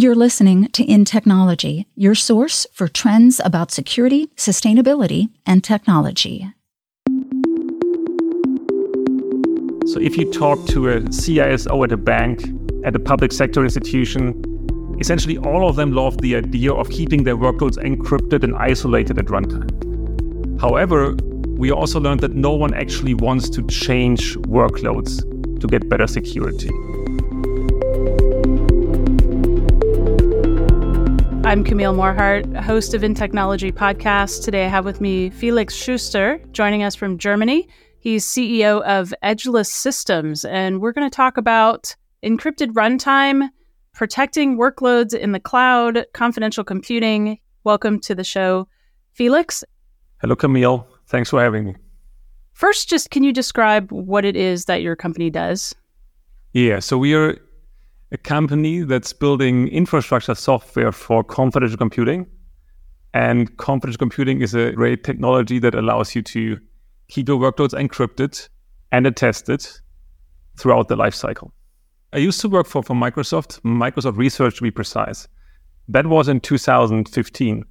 You're listening to InTechnology, your source for trends about security, sustainability, and technology. So if you talk to a CISO at a bank, at a public sector institution, essentially all of them love the idea of keeping their workloads encrypted and isolated at runtime. However, we also learned that no one actually wants to change workloads to get better security. I'm Camille Morhart, host of InTechnology podcast. Today I have with me Felix Schuster, joining us from Germany. He's CEO of Edgeless Systems, and we're going to talk about encrypted runtime, protecting workloads in the cloud, confidential computing. Welcome to the show, Felix. Hello, Camille. Thanks for having me. First, just can you describe what it is that your company does? Yeah, so we are a company that's building infrastructure software for confidential computing. And confidential computing is a great technology that allows you to keep your workloads encrypted and attested throughout the lifecycle. I used to work for Microsoft Research to be precise. That was in 2015.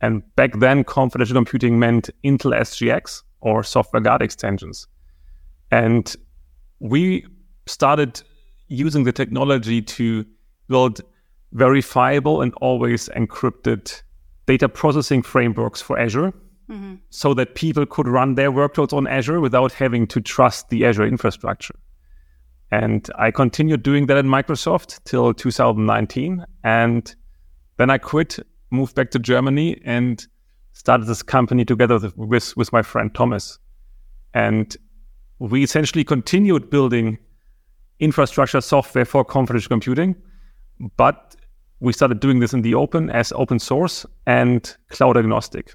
And back then, confidential computing meant Intel SGX or Software Guard Extensions. And we started using the technology to build verifiable and always encrypted data processing frameworks for Azure so that people could run their workloads on Azure without having to trust the Azure infrastructure. And I continued doing that at Microsoft till 2019. And then I quit, moved back to Germany, and started this company together with my friend Thomas. And we essentially continued building infrastructure software for confidential computing, but we started doing this in the open as open source and cloud agnostic.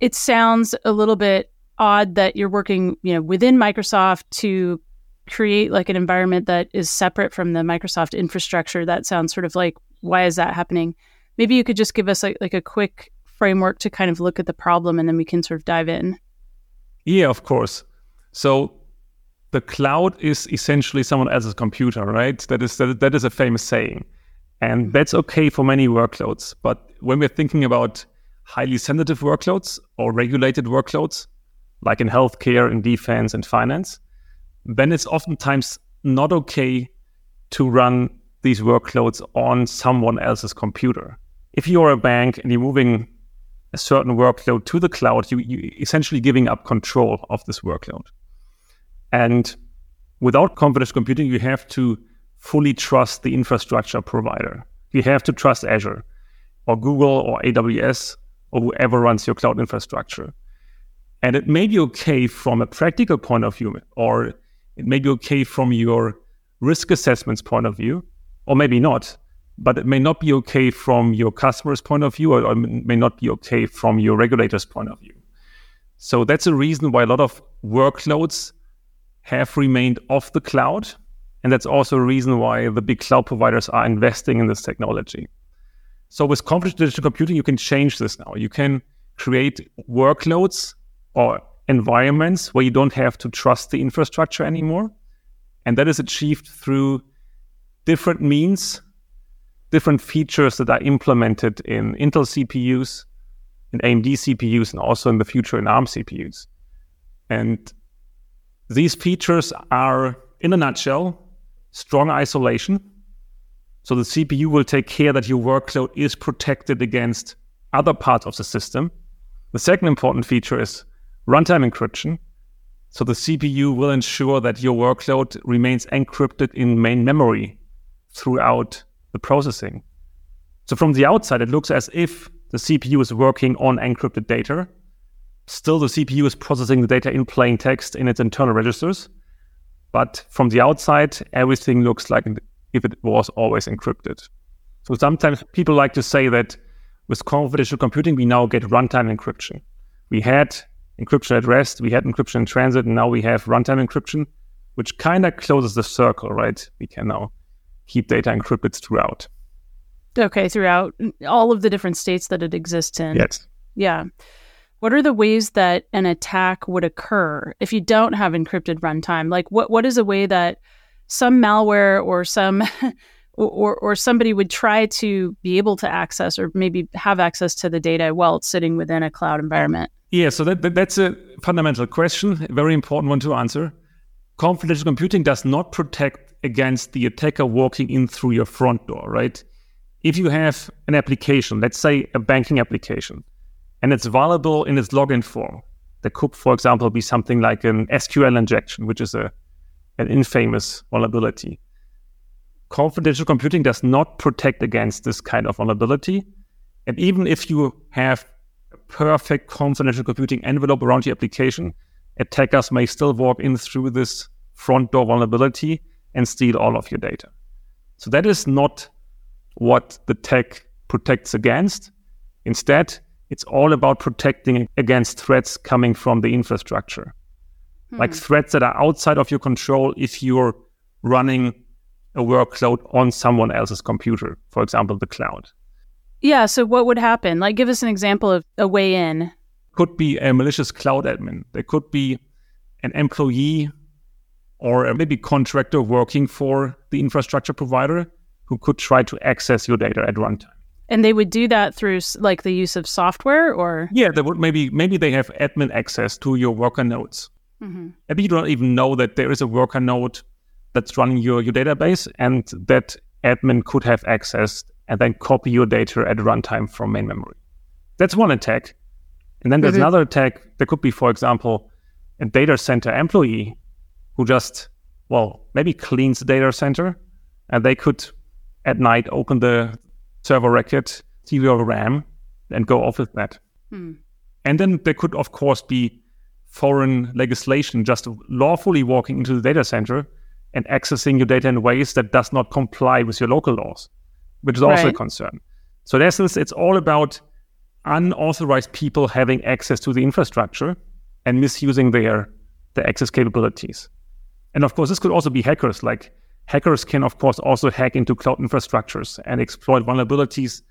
It sounds a little bit odd that you're working, within Microsoft to create like an environment that is separate from the Microsoft infrastructure. That sounds sort of like, why is that happening? Maybe you could just give us like a quick framework to kind of look at the problem, and then we can sort of dive in. Yeah, of course. So the cloud is essentially someone else's computer, right? That is a famous saying. And that's okay for many workloads. But when we're thinking about highly sensitive workloads or regulated workloads, like in healthcare, in defense, and finance, then it's oftentimes not okay to run these workloads on someone else's computer. If you're a bank and you're moving a certain workload to the cloud, you're essentially giving up control of this workload. And without confidential computing, you have to fully trust the infrastructure provider. You have to trust Azure or Google or AWS or whoever runs your cloud infrastructure. And it may be okay from a practical point of view, or it may be okay from your risk assessments point of view, or maybe not, but it may not be okay from your customer's point of view, or it may not be okay from your regulator's point of view. So that's a reason why a lot of workloads have remained off the cloud. And that's also a reason why the big cloud providers are investing in this technology. So with confidential computing, you can change this now. You can create workloads or environments where you don't have to trust the infrastructure anymore. And that is achieved through different means, different features that are implemented in Intel CPUs, in AMD CPUs, and also in the future in ARM CPUs. And these features are, in a nutshell, strong isolation. So the CPU will take care that your workload is protected against other parts of the system. The second important feature is runtime encryption. So the CPU will ensure that your workload remains encrypted in main memory throughout the processing. So from the outside, it looks as if the CPU is working on encrypted data. Still, the CPU is processing the data in plain text in its internal registers. But from the outside, everything looks like if it was always encrypted. So sometimes people like to say that with confidential computing, we now get runtime encryption. We had encryption at rest, we had encryption in transit, and now we have runtime encryption, which kind of closes the circle, right? We can now keep data encrypted throughout. Okay, throughout all of the different states that it exists in. Yes. Yeah. What are the ways that an attack would occur if you don't have encrypted runtime? Like what is a way that some malware or some or somebody would try to be able to access or maybe have access to the data while it's sitting within a cloud environment? Yeah, so that's a fundamental question, a very important one to answer. Confidential computing does not protect against the attacker walking in through your front door, right? If you have an application, let's say a banking application, and it's vulnerable in its login form, there could, for example, be something like an SQL injection, which is an infamous vulnerability. Confidential computing does not protect against this kind of vulnerability. And even if you have a perfect confidential computing envelope around your application, attackers may still walk in through this front door vulnerability and steal all of your data. So that is not what the tech protects against. Instead, it's all about protecting against threats coming from the infrastructure. Like threats that are outside of your control if you're running a workload on someone else's computer, for example, the cloud. Yeah, so what would happen? Like, give us an example of a way in. Could be a malicious cloud admin. There could be an employee or maybe contractor working for the infrastructure provider who could try to access your data at runtime. And they would do that through like the use of software or? Yeah, they would maybe they have admin access to your worker nodes. Mm-hmm. Maybe you don't even know that there is a worker node that's running your database, and that admin could have access and then copy your data at runtime from main memory. That's one attack. And then there's another attack. There could be, for example, a data center employee who just, maybe cleans the data center, and they could at night open the server record, see your RAM, and go off with that. Mm. And then there could, of course, be foreign legislation just lawfully walking into the data center and accessing your data in ways that does not comply with your local laws, which is also a concern. So in essence, it's all about unauthorized people having access to the infrastructure and misusing their access capabilities. And of course, this could also be hackers. Like, hackers can, of course, also hack into cloud infrastructures and exploit vulnerabilities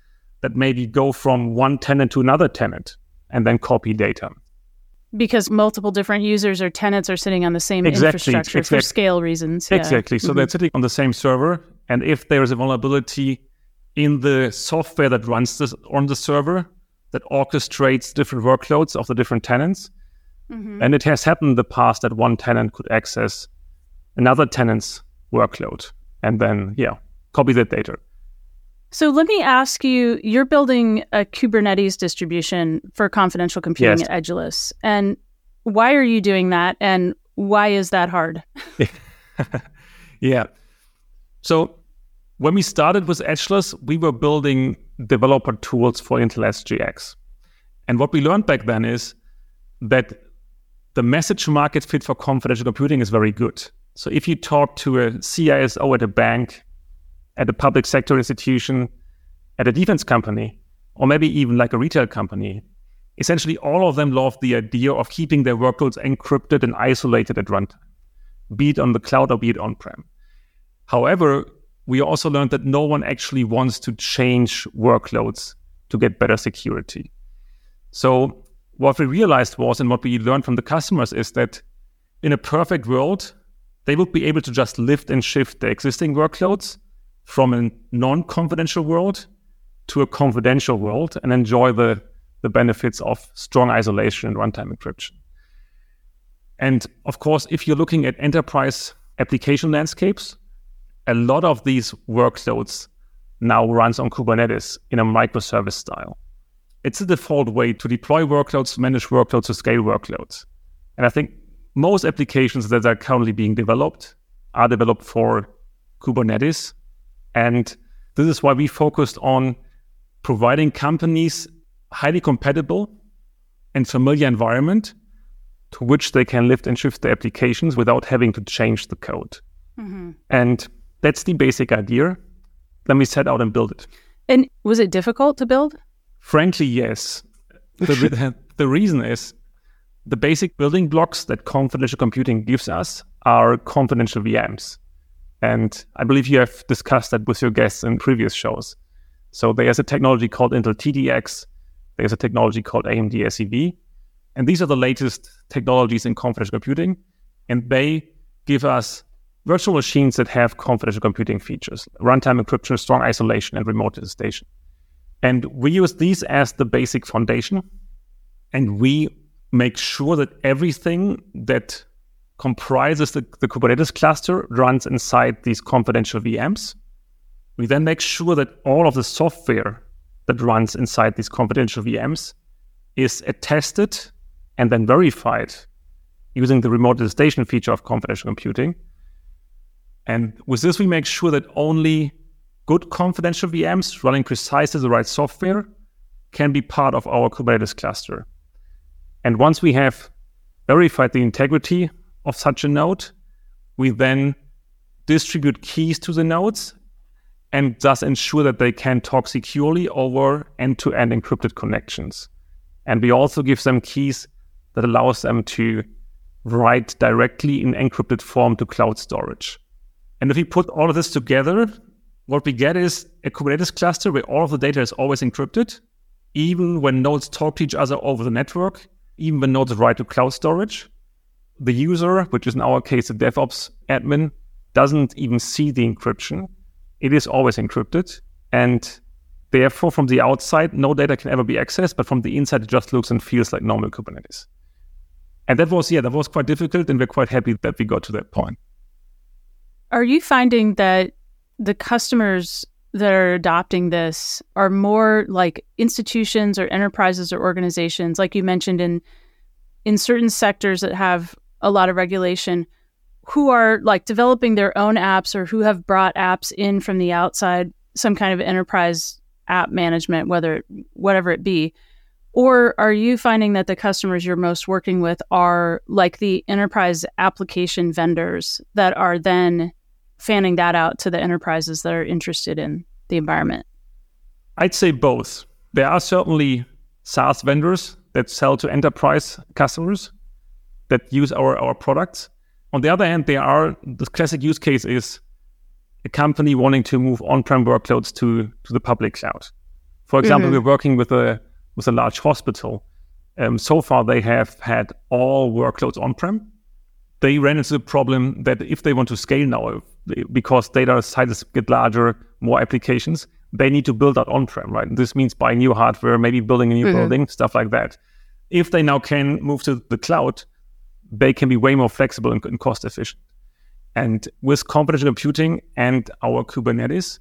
that maybe go from one tenant to another tenant and then copy data. Because multiple different users or tenants are sitting on the same infrastructure for scale reasons. Yeah. Exactly. So they're sitting on the same server. And if there is a vulnerability in the software that runs this on the server that orchestrates different workloads of the different tenants, and it has happened in the past that one tenant could access another tenant's workload and then, copy that data. So let me ask you, you're building a Kubernetes distribution for confidential computing at Edgeless. And why are you doing that? And why is that hard? So when we started with Edgeless, we were building developer tools for Intel SGX. And what we learned back then is that the message market fit for confidential computing is very good. So if you talk to a CISO at a bank, at a public sector institution, at a defense company, or maybe even like a retail company, essentially all of them love the idea of keeping their workloads encrypted and isolated at runtime, be it on the cloud or be it on-prem. However, we also learned that no one actually wants to change workloads to get better security. So what we realized was, and what we learned from the customers, is that in a perfect world, they would be able to just lift and shift their existing workloads from a non-confidential world to a confidential world and enjoy the benefits of strong isolation and runtime encryption. And of course, if you're looking at enterprise application landscapes, a lot of these workloads now runs on Kubernetes in a microservice style. It's the default way to deploy workloads, manage workloads, to scale workloads. And I think most applications that are currently being developed are developed for Kubernetes. And this is why we focused on providing companies highly compatible and familiar environment to which they can lift and shift their applications without having to change the code. Mm-hmm. And that's the basic idea. Then we set out and build it. And was it difficult to build? Frankly, yes. The reason is the basic building blocks that confidential computing gives us are confidential VMs. And I believe you have discussed that with your guests in previous shows. So there's a technology called Intel TDX. There's a technology called AMD SEV. And these are the latest technologies in confidential computing. And they give us virtual machines that have confidential computing features, runtime encryption, strong isolation, and remote attestation. And we use these as the basic foundation, and we make sure that everything that comprises the Kubernetes cluster runs inside these confidential VMs. We then make sure that all of the software that runs inside these confidential VMs is attested and then verified using the remote attestation feature of confidential computing. And with this, we make sure that only good confidential VMs running precisely the right software can be part of our Kubernetes cluster. And once we have verified the integrity of such a node, we then distribute keys to the nodes and thus ensure that they can talk securely over end-to-end encrypted connections. And we also give them keys that allows them to write directly in encrypted form to cloud storage. And if we put all of this together, what we get is a Kubernetes cluster where all of the data is always encrypted, even when nodes talk to each other over the network, even when nodes write to cloud storage. The user, which is in our case the DevOps admin, doesn't even see the encryption. It is always encrypted. And therefore, from the outside, no data can ever be accessed, but from the inside, it just looks and feels like normal Kubernetes. And that was quite difficult, and we're quite happy that we got to that point. Are you finding that the customers that are adopting this are more like institutions or enterprises or organizations, like you mentioned, in certain sectors that have a lot of regulation, who are like developing their own apps or who have brought apps in from the outside, some kind of enterprise app management, whatever it be? Or are you finding that the customers you're most working with are like the enterprise application vendors that are then fanning that out to the enterprises that are interested in the environment? I'd say both. There are certainly SaaS vendors that sell to enterprise customers that use our products. On the other hand, the classic use case is a company wanting to move on-prem workloads to the public cloud. For example, mm-hmm. We're working with a large hospital. So far, they have had all workloads on-prem. They ran into the problem that if they want to scale now, because data sizes get larger, more applications, they need to build out on-prem, right? This means buying new hardware, maybe building a new mm-hmm. building, stuff like that. If they now can move to the cloud, they can be way more flexible and cost efficient. And with confidential computing and our Kubernetes,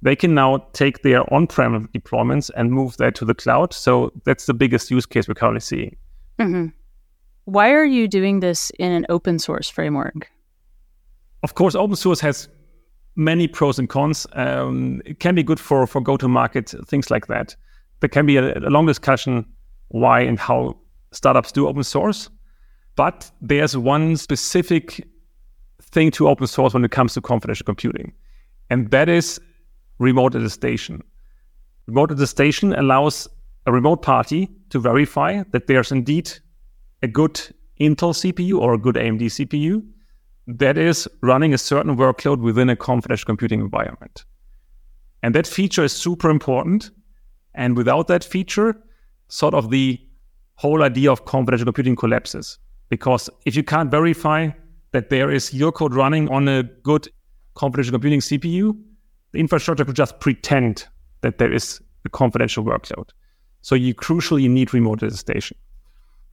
they can now take their on-prem deployments and move that to the cloud. So that's the biggest use case we're currently seeing. Mm-hmm. Why are you doing this in an open source framework? Of course, open source has many pros and cons. It can be good for go-to-market, things like that. There can be a long discussion why and how startups do open source. But there's one specific thing to open source when it comes to confidential computing, and that is remote attestation. Remote attestation allows a remote party to verify that there's indeed a good Intel CPU or a good AMD CPU that is running a certain workload within a confidential computing environment. And that feature is super important. And without that feature, sort of the whole idea of confidential computing collapses. Because if you can't verify that there is your code running on a good confidential computing CPU, the infrastructure could just pretend that there is a confidential workload. So you crucially need remote attestation.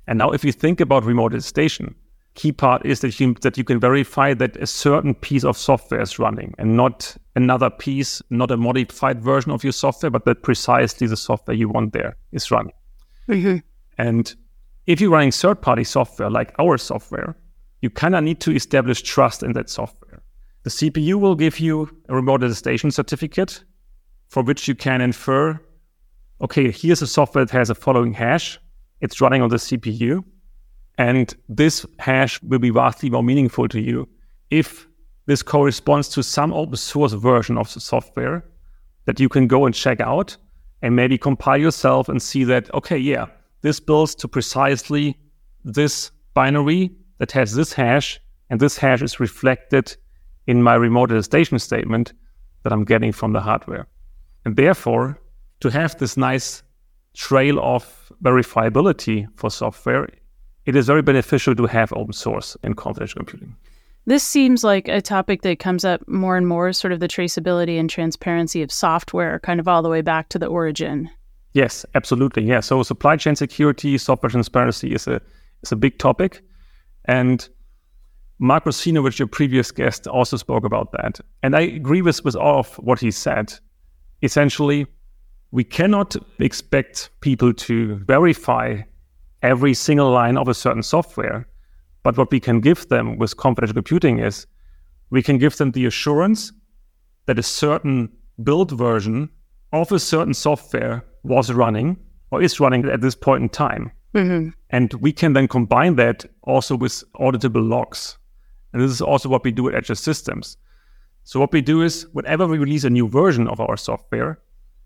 And now if you think about remote attestation, key part is that you can verify that a certain piece of software is running and not another piece, not a modified version of your software, but that precisely the software you want there is running. Mm-hmm. And if you're running third-party software like our software, you kind of need to establish trust in that software. The CPU will give you a remote attestation certificate for which you can infer, okay, here's a software that has a following hash. It's running on the CPU. And this hash will be vastly more meaningful to you if this corresponds to some open source version of the software that you can go and check out and maybe compile yourself and see that, okay, yeah, this builds to precisely this binary that has this hash, and this hash is reflected in my remote attestation statement that I'm getting from the hardware. And therefore, to have this nice trail of verifiability for software, it is very beneficial to have open source in confidential computing. This seems like a topic that comes up more and more, sort of the traceability and transparency of software, kind of all the way back to the origin. Yes, absolutely. Yeah. So supply chain security, software transparency is a big topic. And Mark Rossino, which your previous guest, also spoke about that. And I agree with all of what he said. Essentially, we cannot expect people to verify every single line of a certain software. But what we can give them with confidential computing is we can give them the assurance that a certain build version of a certain software was running or is running at this point in time. Mm-hmm. And we can then combine that also with auditable logs. And this is also what we do at Edgeless Systems. So what we do is whenever we release a new version of our software,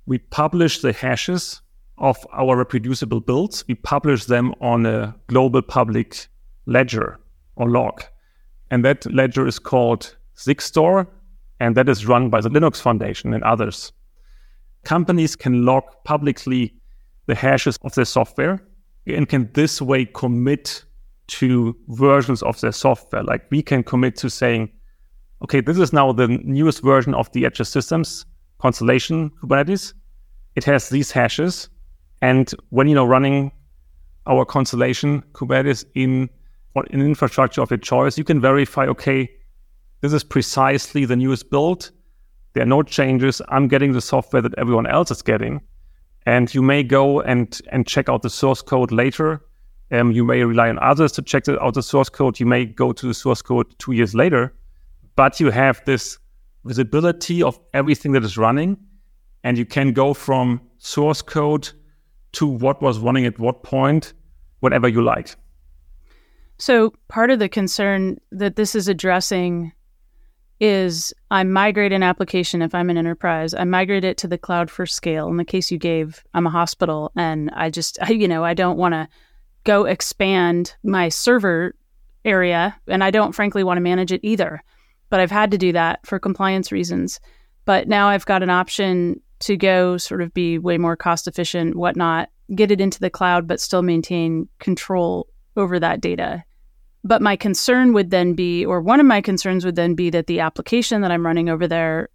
we publish the hashes of our reproducible builds. We publish them on a global public ledger or log. And that ledger is called Sigstore, and that is run by the Linux Foundation and others. Companies can log publicly the hashes of their software and can this way commit to versions of their software. Like we can commit to saying, okay, this is now the newest version of the Edgeless Systems Constellation Kubernetes. It has these hashes. And when running our Constellation Kubernetes in infrastructure of your choice, you can verify, okay, this is precisely the newest build. There are no changes. I'm getting the software that everyone else is getting. And you may go and check out the source code later. You may rely on others to check out the source code. You may go to the source code 2 years later. But you have this visibility of everything that is running. And you can go from source code to what was running at what point, whatever you like. So part of the concern that this is addressing is I migrate an application, if I'm an enterprise, I migrate it to the cloud for scale. In the case you gave, I'm a hospital and I don't want to go expand my server area and I don't frankly want to manage it either, but I've had to do that for compliance reasons. But now I've got an option to go sort of be way more cost efficient, whatnot, get it into the cloud, but still maintain control over that data. But my concern would then be, or one of my concerns would then be that the application that I'm running over there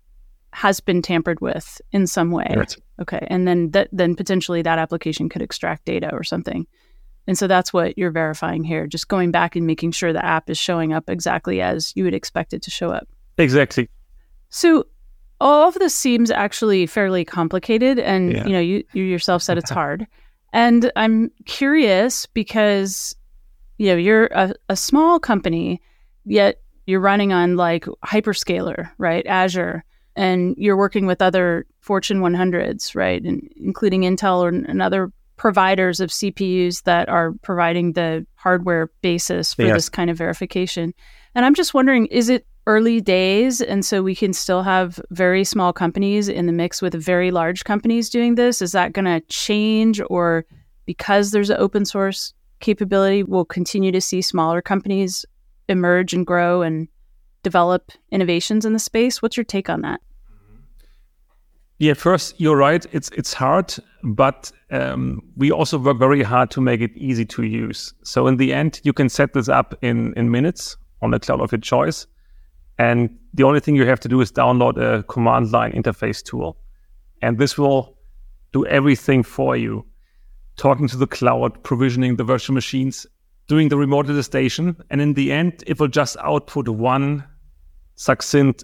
has been tampered with in some way. Right. Okay. And then potentially that application could extract data or something. And so that's what you're verifying here, just going back and making sure the app is showing up exactly as you would expect it to show up. Exactly. So all of this seems actually fairly complicated. And you yourself said it's hard. And I'm curious because you're a small company, yet you're running on like hyperscaler, right? Azure, and you're working with other Fortune 100s, right? And including Intel and other providers of CPUs that are providing the hardware basis for this kind of verification. And I'm just wondering, is it early days? And so we can still have very small companies in the mix with very large companies doing this. Is that going to change, or because there's an open source capability, we'll continue to see smaller companies emerge and grow and develop innovations in the space? What's your take on that? Yeah, first, you're right. It's hard, but we also work very hard to make it easy to use. So in the end, you can set this up in minutes on the cloud of your choice. And the only thing you have to do is download a command line interface tool. And this will do everything for you. Talking to the cloud, provisioning the virtual machines, doing the remote attestation. And in the end, it will just output one succinct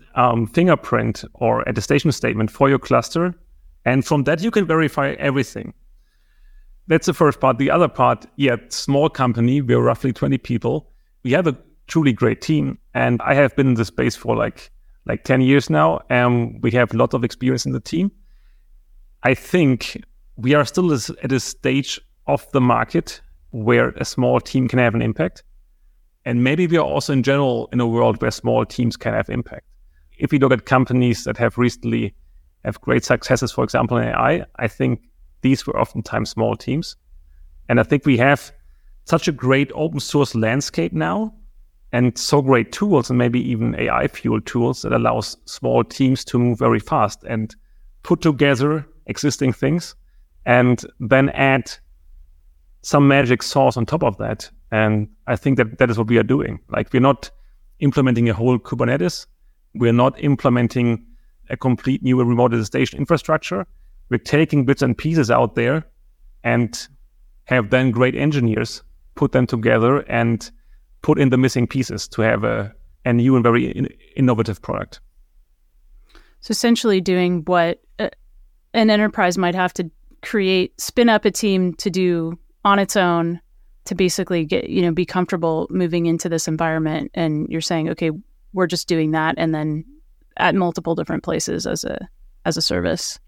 fingerprint or attestation statement for your cluster. And from that, you can verify everything. That's the first part. The other part, small company, we're roughly 20 people. We have a truly great team. And I have been in this space for like 10 years now. And we have lots of experience in the team. I think we are still at a stage of the market where a small team can have an impact. And maybe we are also in general in a world where small teams can have impact. If we look at companies that have recently have great successes, for example, in AI, I think these were oftentimes small teams. And I think we have such a great open source landscape now and so great tools and maybe even AI-fueled tools that allows small teams to move very fast and put together existing things and then add some magic sauce on top of that. And I think that is what we are doing. Like we're not implementing a whole Kubernetes. We're not implementing a complete new remodernization infrastructure. We're taking bits and pieces out there and have then great engineers put them together and put in the missing pieces to have a new and very innovative product. So essentially doing what an enterprise might have to create, spin up a team to do on its own to basically get, be comfortable moving into this environment. And you're saying, okay, we're just doing that. And then at multiple different places as a service.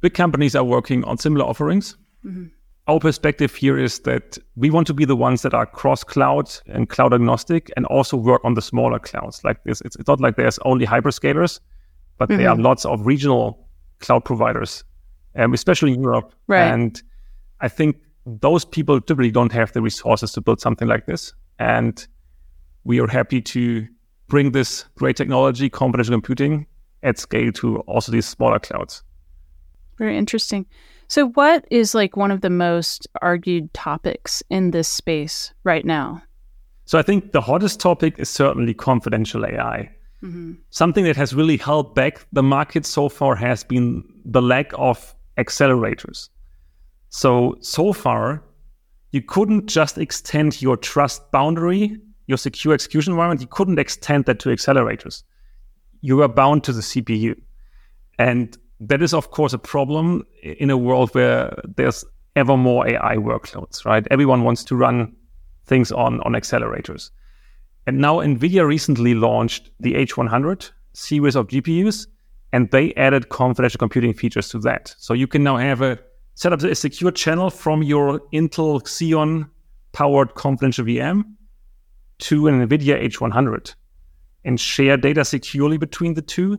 Big companies are working on similar offerings. Mm-hmm. Our perspective here is that we want to be the ones that are cross-cloud and cloud agnostic and also work on the smaller clouds. Like this, it's not like there's only hyperscalers, but mm-hmm. there are lots of regional cloud providers, especially in Europe. Right. And I think those people typically don't have the resources to build something like this. And we are happy to bring this great technology, computational computing, at scale to also these smaller clouds. Very interesting. So what is like one of the most argued topics in this space right now? So I think the hottest topic is certainly confidential AI. Mm-hmm. Something that has really held back the market so far has been the lack of accelerators. So far, you couldn't just extend your trust boundary, your secure execution environment, you couldn't extend that to accelerators. You were bound to the CPU. And that is, of course, a problem in a world where there's ever more AI workloads, right? Everyone wants to run things on accelerators. And now NVIDIA recently launched the H100 series of GPUs, and they added confidential computing features to that. So you can now have set up a secure channel from your Intel Xeon-powered confidential VM to an NVIDIA H100 and share data securely between the two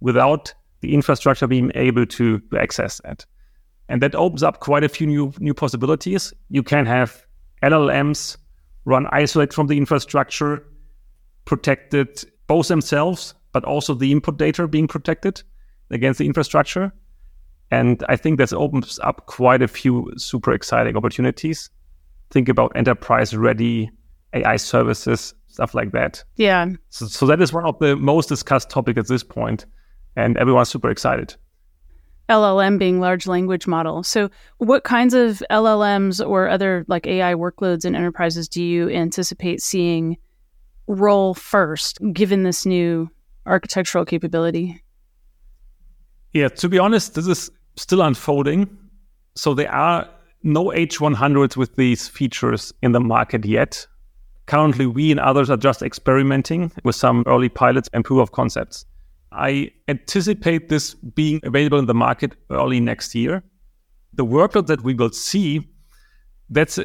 without the infrastructure being able to access that. And that opens up quite a few new possibilities. You can have LLMs run isolate from the infrastructure, protected both themselves, but also the input data being protected against the infrastructure. And I think that opens up quite a few super exciting opportunities. Think about enterprise-ready AI services, stuff like that. Yeah. So that is one of the most discussed topics at this point. And everyone's super excited. LLM being large language model. So what kinds of LLMs or other like AI workloads in enterprises do you anticipate seeing roll first, given this new architectural capability? Yeah, to be honest, this is still unfolding. So there are no H100s with these features in the market yet. Currently, we and others are just experimenting with some early pilots and proof of concepts. I anticipate this being available in the market early next year. The workload that we will see, that's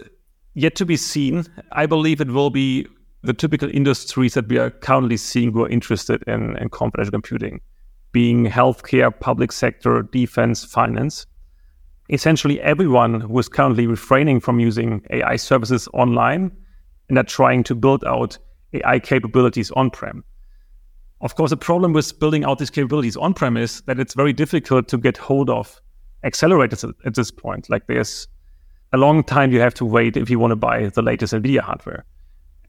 yet to be seen. I believe it will be the typical industries that we are currently seeing who are interested in confidential computing, being healthcare, public sector, defense, finance. Essentially everyone who is currently refraining from using AI services online and are trying to build out AI capabilities on-prem. Of course, the problem with building out these capabilities on-prem is that it's very difficult to get hold of accelerators at this point. Like there's a long time you have to wait if you want to buy the latest NVIDIA hardware.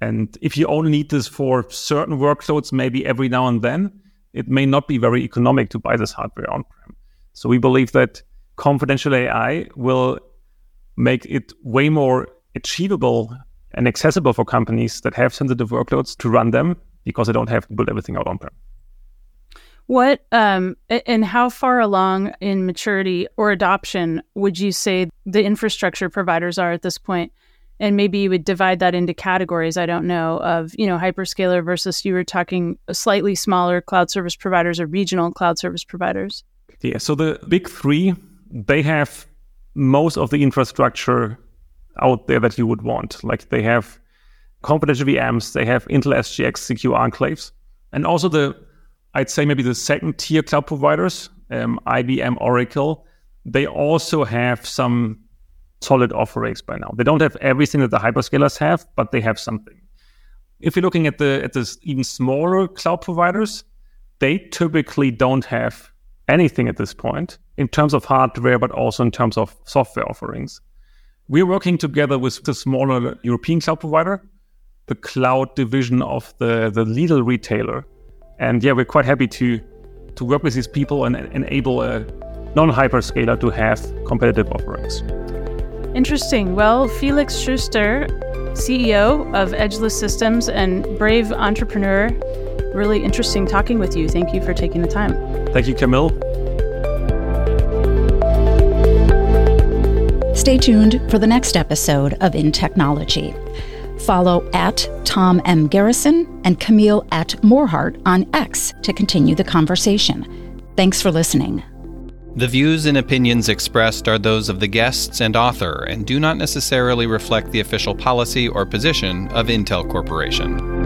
And if you only need this for certain workloads, maybe every now and then, it may not be very economic to buy this hardware on-prem. So we believe that confidential AI will make it way more achievable and accessible for companies that have sensitive workloads to run them, because they don't have to build everything out on-prem. What and how far along in maturity or adoption would you say the infrastructure providers are at this point? And maybe you would divide that into categories, I don't know, of hyperscaler versus you were talking slightly smaller cloud service providers or regional cloud service providers. Yeah, so the big three, they have most of the infrastructure out there that you would want. Like they have confidential VMs, they have Intel SGX secure enclaves, and also I'd say maybe the second tier cloud providers, IBM, Oracle, they also have some solid offerings by now. They don't have everything that the hyperscalers have, but they have something. If you're looking at the even smaller cloud providers, they typically don't have anything at this point in terms of hardware, but also in terms of software offerings. We're working together with the smaller European cloud provider the cloud division of the Lidl retailer. And yeah, we're quite happy to work with these people and enable a non-hyperscaler to have competitive offerings. Interesting. Well, Felix Schuster, CEO of Edgeless Systems and brave entrepreneur, really interesting talking with you. Thank you for taking the time. Thank you, Camille. Stay tuned for the next episode of In Technology. Follow at Tom M. Garrison and Camille at Morhart on X to continue the conversation. Thanks for listening. The views and opinions expressed are those of the guests and author and do not necessarily reflect the official policy or position of Intel Corporation.